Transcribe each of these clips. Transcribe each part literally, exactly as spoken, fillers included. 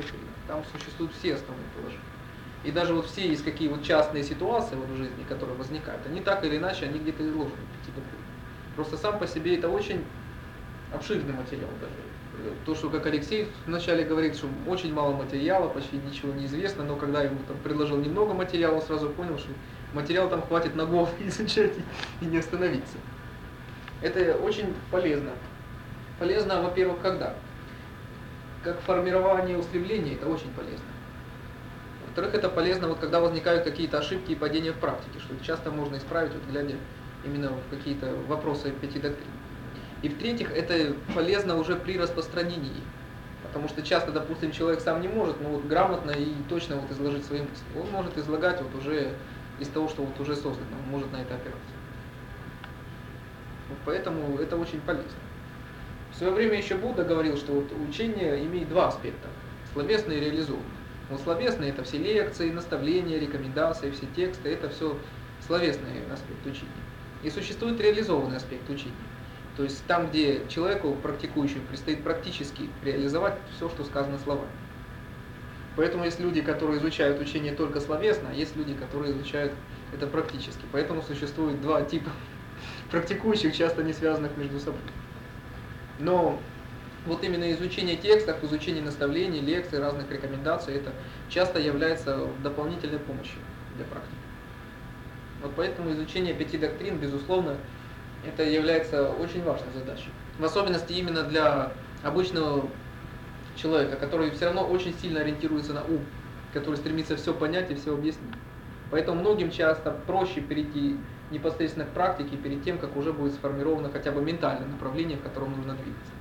решения. Там существуют все основные положения. И даже вот все есть какие вот частные ситуации вот в жизни, которые возникают, они так или иначе, они где-то изложены. Типа, просто сам по себе это очень обширный материал даже. То, что, как Алексей вначале говорит, что очень мало материала, почти ничего не известно, но когда ему там предложил немного материала, сразу понял, что материал там хватит на голову изучать и не остановиться. Это очень полезно. Полезно, во-первых, когда? Как формирование устремлений, это очень полезно. Во-вторых, это полезно, вот, когда возникают какие-то ошибки и падения в практике, что часто можно исправить, вот, глядя именно в какие-то вопросы пяти доктрин. И в-третьих, это полезно уже при распространении, потому что часто, допустим, человек сам не может, но вот грамотно и точно вот изложить свои мысли. Он может излагать вот уже из того, что вот уже создано, он может на это опираться. Вот поэтому это очень полезно. В свое время еще Будда говорил, что вот учение имеет два аспекта – словесный и реализованный. Но словесные – это все лекции, наставления, рекомендации, все тексты, это все словесный аспект учения. И существует реализованный аспект учения. То есть там, где человеку, практикующему, предстоит практически реализовать все, что сказано словами. Поэтому есть люди, которые изучают учение только словесно, а есть люди, которые изучают это практически. Поэтому существует два типа практикующих, часто не связанных между собой. Но вот именно изучение текстов, изучение наставлений, лекций, разных рекомендаций, это часто является дополнительной помощью для практики. Вот поэтому изучение пяти доктрин, безусловно, это является очень важной задачей. В особенности именно для обычного человека, который все равно очень сильно ориентируется на ум, который стремится все понять и все объяснить. Поэтому многим часто проще перейти непосредственно к практике перед тем, как уже будет сформировано хотя бы ментальное направление, в котором нужно двигаться.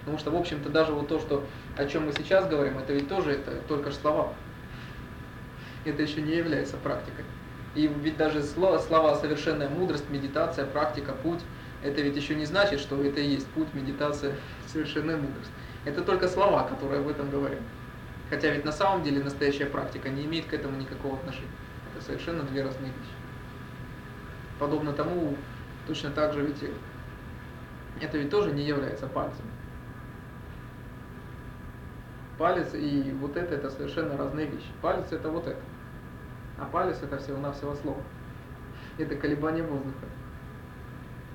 Потому что, в общем-то, даже вот то, что, о чем мы сейчас говорим, это ведь тоже это только же слова. Это еще не является практикой. И ведь даже слова, слова «совершенная мудрость», «медитация», «практика», «путь» — это ведь еще не значит, что это и есть путь, медитация, «совершенная мудрость». Это только слова, которые об этом говорят. Хотя ведь на самом деле настоящая практика не имеет к этому никакого отношения. Это совершенно две разные вещи. Подобно тому, точно так же ведь это ведь тоже не является пальцем. Палец и вот это, это совершенно разные вещи. Палец это вот это. А палец это всего-навсего слово. Это колебание воздуха.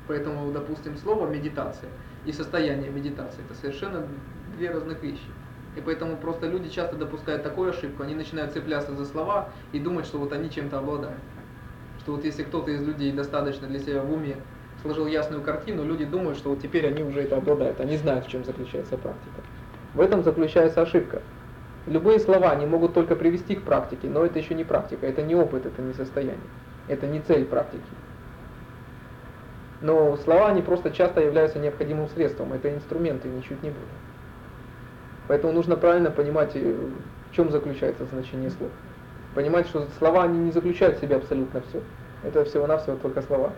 Поэтому, допустим, слово «медитация» и состояние медитации это совершенно две разных вещи. И поэтому просто люди часто допускают такую ошибку, они начинают цепляться за слова и думать, что вот они чем-то обладают. Что вот если кто-то из людей достаточно для себя в уме сложил ясную картину, люди думают, что вот теперь они уже это обладают, они знают, в чем заключается практика. В этом заключается ошибка. Любые слова они могут только привести к практике, но это еще не практика, это не опыт, это не состояние, это не цель практики. Но слова они просто часто являются необходимым средством, это инструменты, ничуть не более. Поэтому нужно правильно понимать, в чем заключается значение слов. Понимать, что слова они не заключают в себе абсолютно все. Это всего-навсего только слова.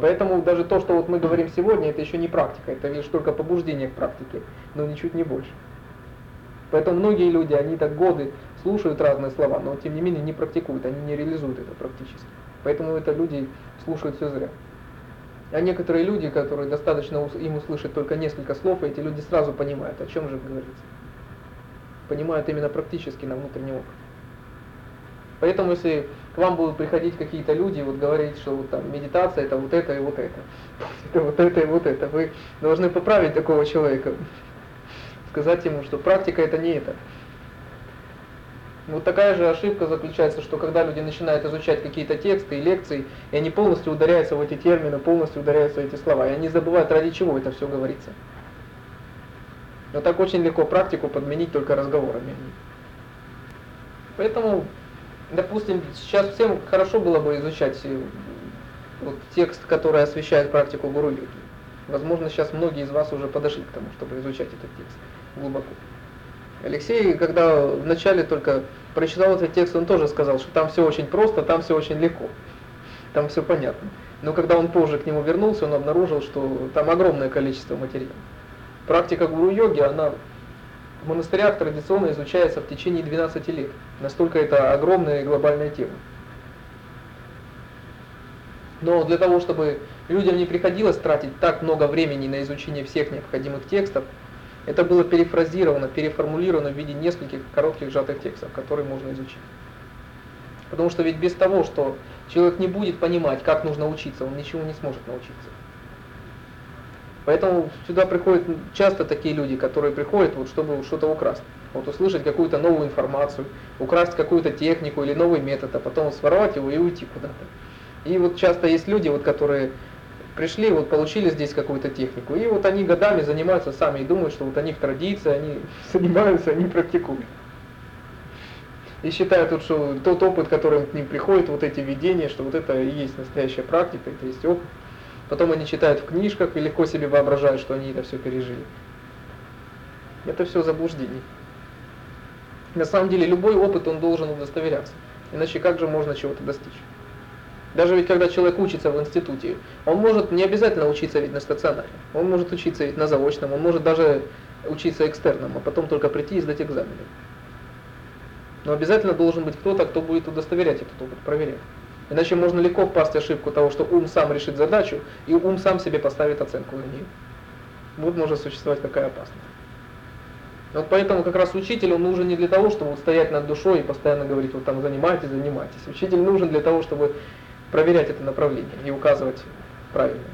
Поэтому даже то, что вот мы говорим сегодня, это еще не практика. Это лишь только побуждение к практике, но ничуть не больше. Поэтому многие люди, они так годы слушают разные слова, но тем не менее не практикуют, они не реализуют это практически. Поэтому это люди слушают все зря. А некоторые люди, которые достаточно им услышат только несколько слов, и эти люди сразу понимают, о чем же говорится. Понимают именно практически на внутренний опыт. Поэтому, если к вам будут приходить какие-то люди и вот говорить, что вот там медитация это вот это и вот это, это вот это и вот это, вы должны поправить такого человека, сказать ему, что практика это не это. Вот такая же ошибка заключается, что когда люди начинают изучать какие-то тексты и лекции, и они полностью ударяются в эти термины, полностью ударяются в эти слова, и они забывают, ради чего это все говорится. Но так очень легко практику подменить только разговорами. Поэтому, допустим, сейчас всем хорошо было бы изучать вот текст, который освещает практику Гуру-Йоги. Возможно, сейчас многие из вас уже подошли к тому, чтобы изучать этот текст глубоко. Алексей, когда вначале только прочитал этот текст, он тоже сказал, что там все очень просто, там все очень легко, там все понятно. Но когда он позже к нему вернулся, он обнаружил, что там огромное количество материала. Практика гуру-йоги, она в монастырях традиционно изучается в течение двенадцати лет. Настолько это огромная и глобальная тема. Но для того, чтобы людям не приходилось тратить так много времени на изучение всех необходимых текстов, это было перефразировано, переформулировано в виде нескольких коротких сжатых текстов, которые можно изучить. Потому что ведь без того, что человек не будет понимать, как нужно учиться, он ничему не сможет научиться. Поэтому сюда приходят часто такие люди, которые приходят, вот, чтобы что-то украсть. Вот услышать какую-то новую информацию, украсть какую-то технику или новый метод, а потом своровать его и уйти куда-то. И вот часто есть люди, вот, которые пришли, вот, получили здесь какую-то технику, и вот они годами занимаются сами и думают, что вот у них традиция, они занимаются, они практикуют. И считают, вот, что тот опыт, который к ним приходит, вот эти видения, что вот это и есть настоящая практика, это и есть опыт. Потом они читают в книжках и легко себе воображают, что они это все пережили. Это все заблуждение. На самом деле любой опыт, он должен удостоверяться. Иначе как же можно чего-то достичь? Даже ведь когда человек учится в институте, он может не обязательно учиться ведь на стационаре. Он может учиться ведь на заочном, он может даже учиться экстерном, а потом только прийти и сдать экзамены. Но обязательно должен быть кто-то, кто будет удостоверять этот опыт, проверять. Иначе можно легко впасть в ошибку того, что ум сам решит задачу, и ум сам себе поставит оценку на нее. Вот может существовать какая опасность. Вот поэтому как раз учитель, он нужен не для того, чтобы вот стоять над душой и постоянно говорить, вот там занимайтесь, занимайтесь. Учитель нужен для того, чтобы проверять это направление и указывать правильно.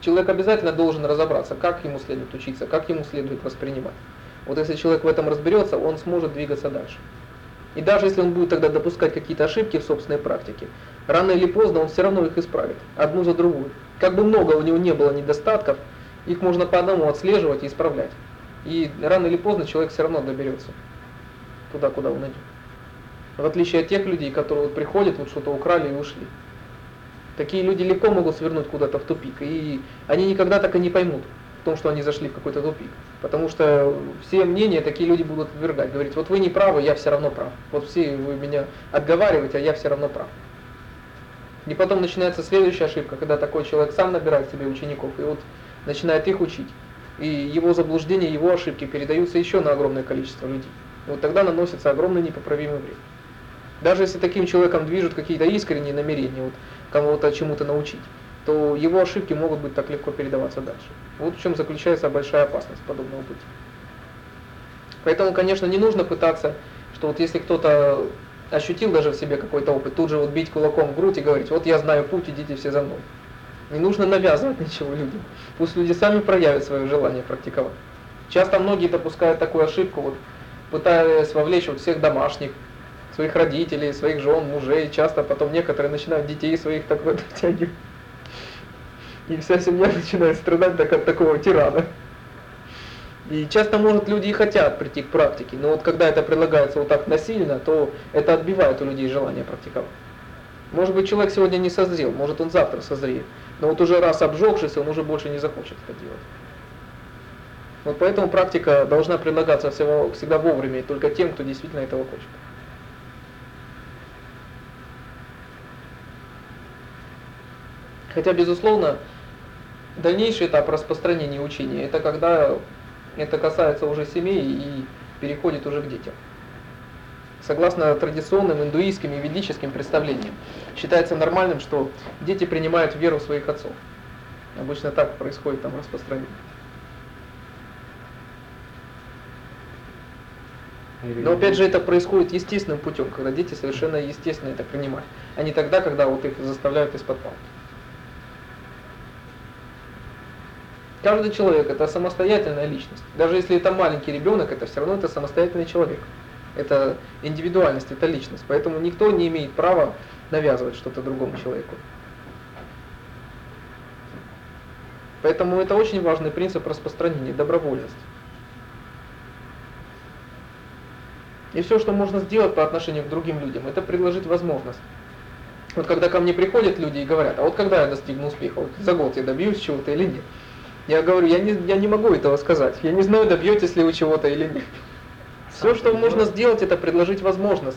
Человек обязательно должен разобраться, как ему следует учиться, как ему следует воспринимать. Вот если человек в этом разберется, он сможет двигаться дальше. И даже если он будет тогда допускать какие-то ошибки в собственной практике, рано или поздно он все равно их исправит, одну за другую. Как бы много у него не было недостатков, их можно по одному отслеживать и исправлять. И рано или поздно человек все равно доберется туда, куда он идет. В отличие от тех людей, которые вот приходят, вот что-то украли и ушли. Такие люди легко могут свернуть куда-то в тупик, и они никогда так и не поймут в том, что они зашли в какой-то тупик. Потому что все мнения такие люди будут отвергать. Говорить, вот вы не правы, я все равно прав. Вот все вы меня отговариваете, а я все равно прав. И потом начинается следующая ошибка, когда такой человек сам набирает себе учеников и вот начинает их учить. И его заблуждения, его ошибки передаются еще на огромное количество людей. И вот тогда наносится огромный непоправимый вред. Даже если таким человеком движут какие-то искренние намерения вот, кого-то чему-то научить, то его ошибки могут быть так легко передаваться дальше. Вот в чем заключается большая опасность подобного пути. Поэтому, конечно, не нужно пытаться, что вот если кто-то ощутил даже в себе какой-то опыт, тут же вот бить кулаком в грудь и говорить, вот я знаю путь, идите все за мной. Не нужно навязывать ничего людям. Пусть люди сами проявят свое желание практиковать. Часто многие допускают такую ошибку, вот, пытаясь вовлечь вот всех домашних, своих родителей, своих жен, мужей. Часто потом некоторые начинают детей своих так вот втягивать. И вся семья начинает страдать так от такого тирана. И часто, может, люди и хотят прийти к практике, но вот когда это предлагается вот так насильно, то это отбивает у людей желание практиковать. Может быть, человек сегодня не созрел, может, он завтра созреет, но вот уже раз обжегшись, он уже больше не захочет это делать. Вот поэтому практика должна предлагаться всегда вовремя и только тем, кто действительно этого хочет. Хотя, безусловно, дальнейший этап распространения учения – это когда это касается уже семей и переходит уже к детям. Согласно традиционным индуистским и ведическим представлениям, считается нормальным, что дети принимают веру своих отцов. Обычно так происходит там распространение. Но опять же это происходит естественным путем, когда дети совершенно естественно это принимают, а не тогда, когда вот их заставляют из-под палки. Каждый человек – это самостоятельная личность. Даже если это маленький ребенок, это все равно это самостоятельный человек. Это индивидуальность, это личность. Поэтому никто не имеет права навязывать что-то другому человеку. Поэтому это очень важный принцип распространения – добровольность. И все, что можно сделать по отношению к другим людям, это предложить возможность. Вот когда ко мне приходят люди и говорят, а вот когда я достигну успеха, вот за год я добьюсь чего-то или нет? Я говорю, я не, я не могу этого сказать. Я не знаю, добьетесь ли вы чего-то или нет. Все, что можно сделать, это предложить возможность.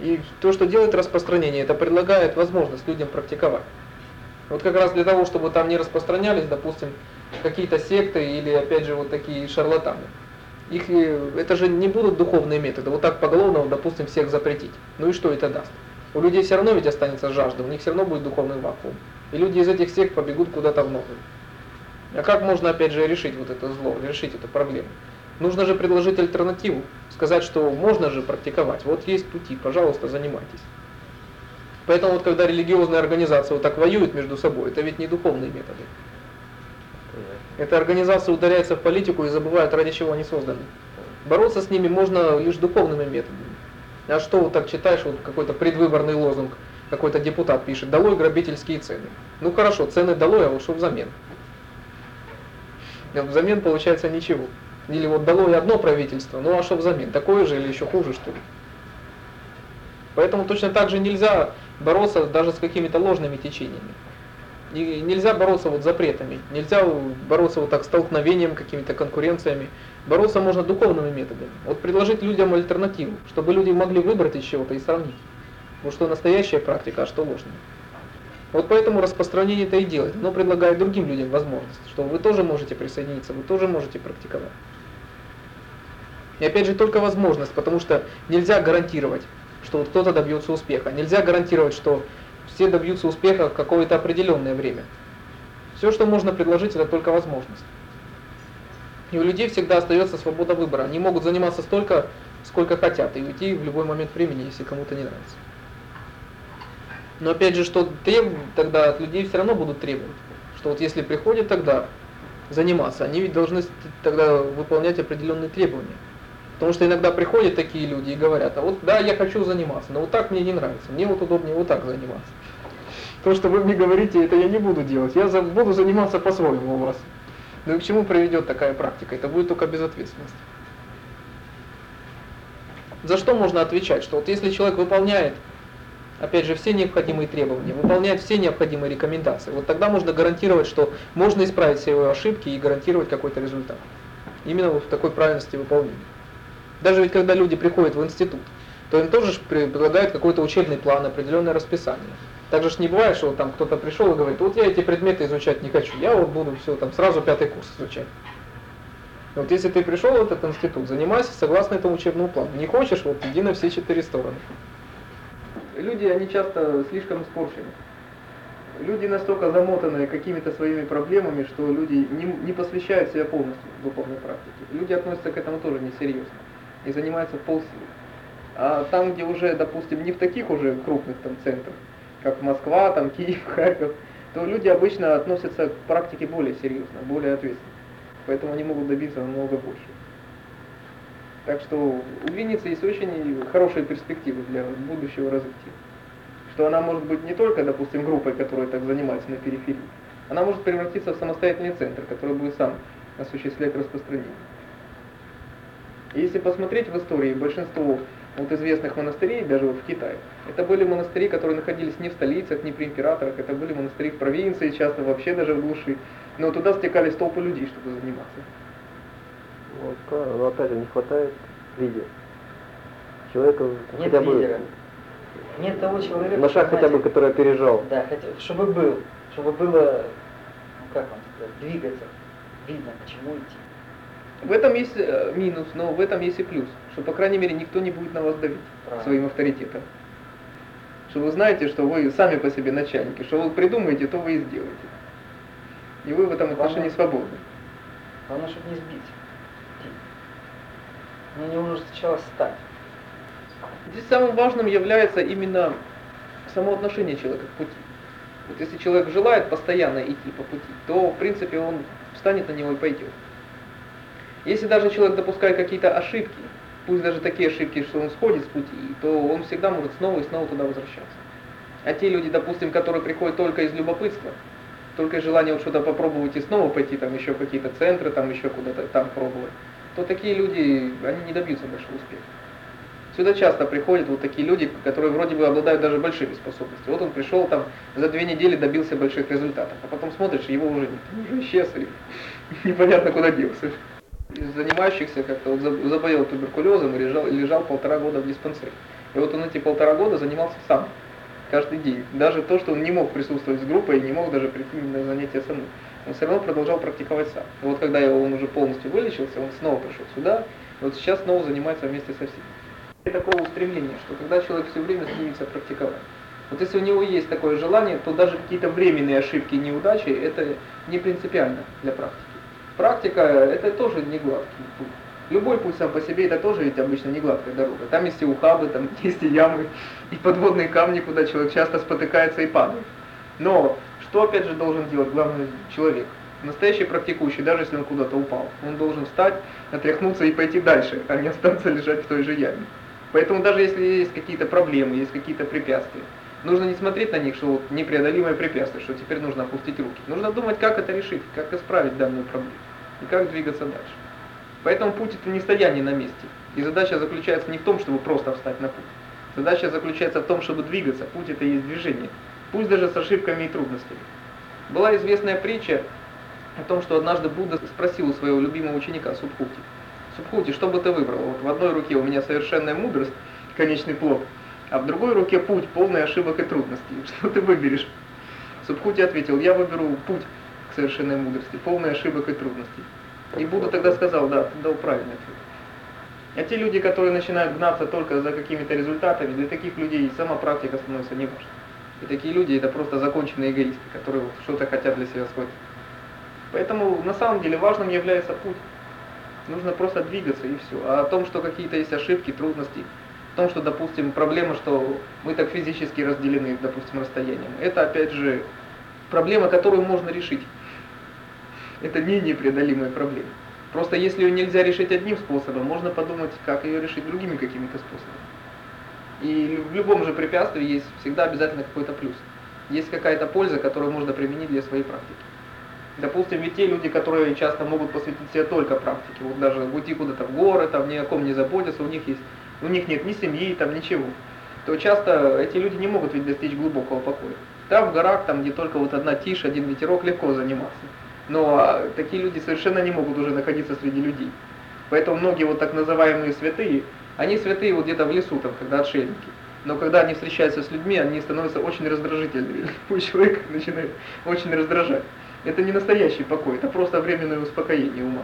И то, что делает распространение, это предлагает возможность людям практиковать. Вот как раз для того, чтобы там не распространялись, допустим, какие-то секты или, опять же, вот такие шарлатаны. Их, это же не будут духовные методы. Вот так поголовно, допустим, всех запретить. Ну и что это даст? У людей все равно ведь останется жажда, у них все равно будет духовный вакуум. И люди из этих сект побегут куда-то в новую. А как можно опять же решить вот это зло, решить эту проблему? Нужно же предложить альтернативу, сказать, что можно же практиковать, вот есть пути, пожалуйста, занимайтесь. Поэтому вот когда религиозные организации вот так воюют между собой, это ведь не духовные методы. Эта организация ударяется в политику и забывает, ради чего они созданы. Бороться с ними можно лишь духовными методами. А что вот так читаешь, вот какой-то предвыборный лозунг, какой-то депутат пишет: «Долой грабительские цены». Ну хорошо, цены долой, а вот что взамен? Взамен получается ничего. Или вот долой одно правительство, ну а что взамен? Такое же или еще хуже, что ли? Поэтому точно так же нельзя бороться даже с какими-то ложными течениями. И нельзя бороться вот запретами, нельзя бороться вот так столкновением, какими-то конкуренциями. Бороться можно духовными методами. Вот предложить людям альтернативу, чтобы люди могли выбрать из чего-то и сравнить. Вот что настоящая практика, а что ложная. Вот поэтому распространение это и делает. Оно предлагает другим людям возможность, что вы тоже можете присоединиться, вы тоже можете практиковать. И опять же только возможность, потому что нельзя гарантировать, что вот кто-то добьется успеха. Нельзя гарантировать, что все добьются успеха в какое-то определенное время. Все, что можно предложить, это только возможность. И у людей всегда остается свобода выбора. Они могут заниматься столько, сколько хотят, и уйти в любой момент времени, если кому-то не нравится. Но опять же, что требуют, тогда от людей все равно будут требовать, что вот если приходят тогда заниматься, они ведь должны тогда выполнять определенные требования. Потому что иногда приходят такие люди и говорят: а вот да, я хочу заниматься, но вот так мне не нравится, мне вот удобнее вот так заниматься. То, что вы мне говорите, это я не буду делать, я буду заниматься по-своему у вас. Ну и к чему приведет такая практика? Это будет только безответственность. За что можно отвечать? Что вот если человек выполняет, опять же, все необходимые требования, выполняет все необходимые рекомендации, вот тогда можно гарантировать, что можно исправить все его ошибки и гарантировать какой-то результат. Именно вот в такой правильности выполнения. Даже ведь когда люди приходят в институт, то им тоже предлагают какой-то учебный план, определенное расписание. Также ж не бывает, что там кто-то пришел и говорит: вот я эти предметы изучать не хочу, я вот буду все там сразу пятый курс изучать. Вот если ты пришел в этот институт, занимайся согласно этому учебному плану. Не хочешь, вот иди на все четыре стороны. Люди, они часто слишком испорчены. Люди настолько замотаны какими-то своими проблемами, что люди не, не посвящают себя полностью духовной практике. Люди относятся к этому тоже несерьезно и занимаются в полсилы. А там, где уже, допустим, не в таких уже крупных там центрах, как Москва, там Киев, Харьков, то люди обычно относятся к практике более серьезно, более ответственно. Поэтому они могут добиться намного больше. Так что у Винницы есть очень хорошие перспективы для будущего развития. Что она может быть не только, допустим, группой, которая так занимается на периферии, она может превратиться в самостоятельный центр, который будет сам осуществлять распространение. Если посмотреть в истории, большинство вот известных монастырей, даже вот в Китае, это были монастыри, которые находились не в столицах, не при императорах, это были монастыри в провинции, часто вообще даже в глуши, но туда стекались толпы людей, чтобы заниматься. Вот, но опять же не хватает лидера. Человека нет хотя бы... лидера. Нет того человека... На шаг хотя бы, который опережал. Да, хотя, чтобы был, чтобы было, ну как вам сказать, двигаться, видно, к чему идти. В этом есть минус, но в этом есть и плюс, что, по крайней мере, никто не будет на вас давить правильно своим авторитетом. Что вы знаете, что вы сами по себе начальники, что вы придумаете, то вы и сделаете. И вы в этом отношении свободны. Главное, чтобы не сбить. Но не нужно сначала стать. Здесь самым важным является именно само отношение человека к пути. Вот если человек желает постоянно идти по пути, то, в принципе, он встанет на него и пойдет. Если даже человек допускает какие-то ошибки, пусть даже такие ошибки, что он сходит с пути, то он всегда может снова и снова туда возвращаться. А те люди, допустим, которые приходят только из любопытства, только из желания вот что-то попробовать и снова пойти, там еще какие-то центры, там еще куда-то там пробовать, то такие люди, они не добьются большого успеха. Сюда часто приходят вот такие люди, которые вроде бы обладают даже большими способностями. Вот он пришел там, за две недели добился больших результатов, а потом смотришь, его уже нет, уже исчез или непонятно куда делся. Из занимающихся как-то вот заболел туберкулезом и лежал, лежал полтора года в диспансере. И вот он эти полтора года занимался сам, каждый день. Даже то, что он не мог присутствовать с группой и не мог даже прийти на занятия со мной. Он все равно продолжал практиковать сам. И вот когда он уже полностью вылечился, он снова пришел сюда, и вот сейчас снова занимается вместе со всеми. такого устремления, что когда человек все время стремится практиковать. Вот если у него есть такое желание, то даже какие-то временные ошибки, неудачи, это не принципиально для практики. Практика – это тоже не гладкий путь. Любой путь сам по себе – это тоже ведь обычно не гладкая дорога. Там есть и ухабы, там есть и ямы, и подводные камни, куда человек часто спотыкается и падает. Но что опять же должен делать главный человек? Настоящий практикующий, даже если он куда-то упал, он должен встать, отряхнуться и пойти дальше, а не остаться лежать в той же яме. Поэтому даже если есть какие-то проблемы, есть какие-то препятствия, нужно не смотреть на них, что вот непреодолимое препятствие, что теперь нужно опустить руки. Нужно думать, как это решить, как исправить данную проблему и как двигаться дальше. Поэтому путь – это не стояние на месте. И задача заключается не в том, чтобы просто встать на путь. Задача заключается в том, чтобы двигаться. Путь – это и есть движение. Пусть даже с ошибками и трудностями. Была известная притча о том, что однажды Будда спросил у своего любимого ученика Субхути. «Субхути, что бы ты выбрал? Вот в одной руке у меня совершенная мудрость, конечный плод, а в другой руке путь, полный ошибок и трудностей. Что ты выберешь?» Субхути ответил: «Я выберу путь к совершенной мудрости, полный ошибок и трудностей». И Будда тогда сказал: «Да, ты дал правильный ответ». А те люди, которые начинают гнаться только за какими-то результатами, для таких людей сама практика становится неважной. И такие люди – это просто законченные эгоисты, которые вот что-то хотят для себя схватить. Поэтому на самом деле важным является путь. Нужно просто двигаться и все. А о том, что какие-то есть ошибки, трудности, о том, что, допустим, проблема, что мы так физически разделены, допустим, расстоянием, это опять же проблема, которую можно решить. Это не непреодолимая проблема. Просто если ее нельзя решить одним способом, можно подумать, как ее решить другими какими-то способами. И в любом же препятствии есть всегда обязательно какой-то плюс. Есть какая-то польза, которую можно применить для своей практики. Допустим, ведь те люди, которые часто могут посвятить себя только практике, вот даже уйти куда-то в горы, там ни о ком не заботятся, у них есть, у них нет ни семьи, там ничего, то часто эти люди не могут ведь достичь глубокого покоя. Там в горах, там где только вот одна тишь, один ветерок, легко заниматься. Но а, такие люди совершенно не могут уже находиться среди людей. Поэтому многие вот так называемые святые, они святые вот где-то в лесу, там, когда отшельники. Но когда они встречаются с людьми, они становятся очень раздражительными. Пусть человек начинает очень раздражать. Это не настоящий покой, это просто временное успокоение ума.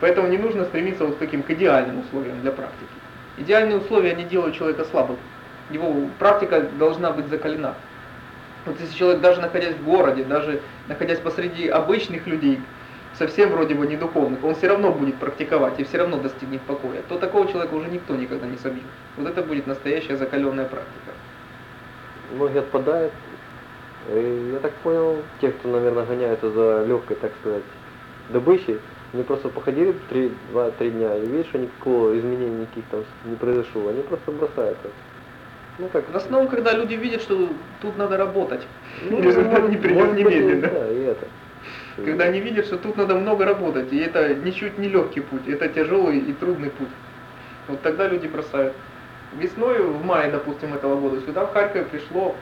Поэтому не нужно стремиться вот к таким к идеальным условиям для практики. Идеальные условия, они делают человека слабым. Его практика должна быть закалена. Вот если человек, даже находясь в городе, даже находясь посреди обычных людей, совсем вроде бы не духовных, он все равно будет практиковать и все равно достигнет покоя, то такого человека уже никто никогда не собьет. Вот это будет настоящая закаленная практика. Ноги отпадают. И я так понял, те, кто, наверное, гоняются за легкой, так сказать, добычей, они просто походили три, два, три дня и видишь, что никакого изменения никаких там не произошло, они просто бросают это. Ну, как... В основном, когда люди видят, что тут надо работать, ну, результат не придет немедленно. Да, и это. Когда они видят, что тут надо много работать, и это ничуть не легкий путь, это тяжелый и трудный путь, вот тогда люди бросают. Весной, в мае, допустим, этого года сюда, в Харькове, пришло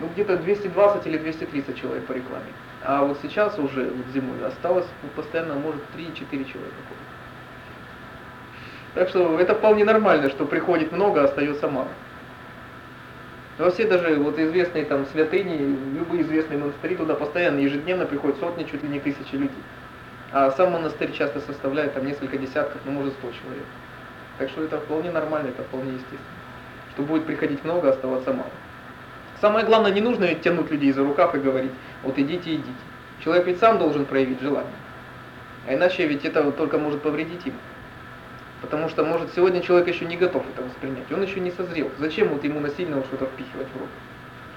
ну, где-то двести двадцать или двести тридцать человек по рекламе. А вот сейчас уже, вот зимой, осталось ну, постоянно, может, три-четыре человека. Так что это вполне нормально, что приходит много, а остается мало. Но все даже вот известные там святыни, любые известные монастыри, туда постоянно, ежедневно приходят сотни, чуть ли не тысячи людей. А сам монастырь часто составляет там несколько десятков, ну может сто человек. Так что это вполне нормально, это вполне естественно. Что будет приходить много, а оставаться мало. Самое главное, не нужно ведь тянуть людей за рукав и говорить, вот идите, идите. Человек ведь сам должен проявить желание. А иначе ведь это вот только может повредить ему. Потому что, может, сегодня человек еще не готов это воспринять, он еще не созрел. Зачем вот ему насильно вот что-то впихивать в рот?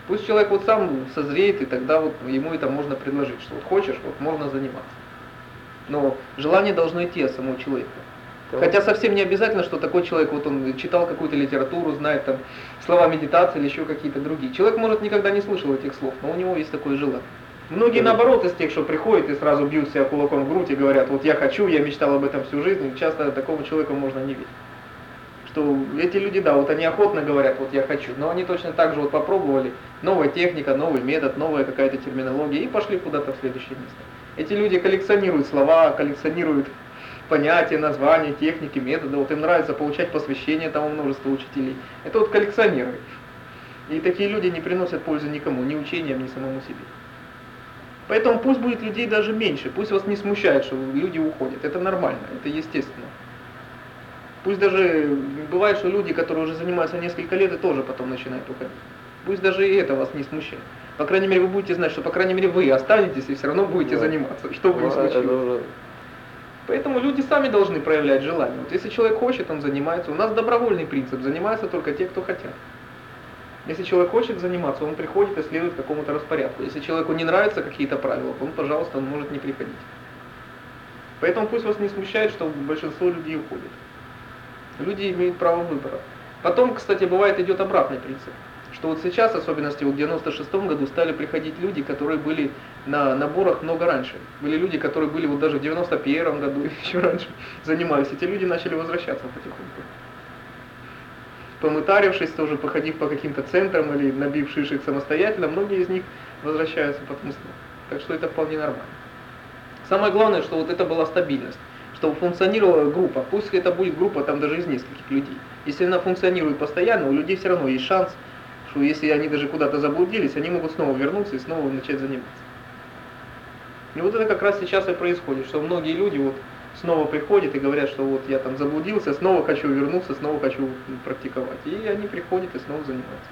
Пусть человек вот сам созреет, и тогда вот ему это можно предложить, что вот хочешь, вот можно заниматься. Но желание должно идти от самого человека. Хотя совсем не обязательно, что такой человек, вот он читал какую-то литературу, знает там слова медитации или еще какие-то другие. Человек, может, никогда не слышал этих слов, но у него есть такое желание. Многие, наоборот, из тех, что приходят и сразу бьют себя кулаком в грудь и говорят, вот я хочу, я мечтал об этом всю жизнь, и часто такому человеку можно не верить. Что эти люди, да, вот они охотно говорят, вот я хочу, но они точно так же вот попробовали, новая техника, новый метод, новая какая-то терминология, и пошли куда-то в следующее место. Эти люди коллекционируют слова, коллекционируют понятия, названия, техники, методы, вот им нравится получать посвящение тому множеству учителей. Это вот коллекционеры. И такие люди не приносят пользы никому, ни учениям, ни самому себе. Поэтому пусть будет людей даже меньше, пусть вас не смущает, что люди уходят. Это нормально, это естественно. Пусть даже бывает, что люди, которые уже занимаются несколько лет, и тоже потом начинают уходить. Пусть даже и это вас не смущает. По крайней мере, вы будете знать, что, по крайней мере, вы останетесь и все равно будете да. заниматься, что бы ни случилось. Поэтому люди сами должны проявлять желание. Вот если человек хочет, он занимается. У нас добровольный принцип, занимаются только те, кто хотят. Если человек хочет заниматься, он приходит и следует какому-то распорядку. Если человеку не нравятся какие-то правила, он, пожалуйста, он может не приходить. Поэтому пусть вас не смущает, что большинство людей уходит. Люди имеют право выбора. Потом, кстати, бывает идет обратный принцип, что вот сейчас, в особенности вот в девяносто шестом году, стали приходить люди, которые были на наборах много раньше. Были люди, которые были вот даже в девяносто первом году и еще раньше занимались. И те люди начали возвращаться потихоньку. Помытарившись тоже, походив по каким-то центрам или набив шишек самостоятельно, многие из них возвращаются потом снова. Так что это вполне нормально. Самое главное, что вот это была стабильность, чтобы функционировала группа. Пусть это будет группа там даже из нескольких людей. Если она функционирует постоянно, у людей все равно есть шанс, что если они даже куда-то заблудились, они могут снова вернуться и снова начать заниматься. И вот это как раз сейчас и происходит, что многие люди вот снова приходят и говорят, что вот я там заблудился, снова хочу вернуться, снова хочу практиковать. И они приходят и снова занимаются.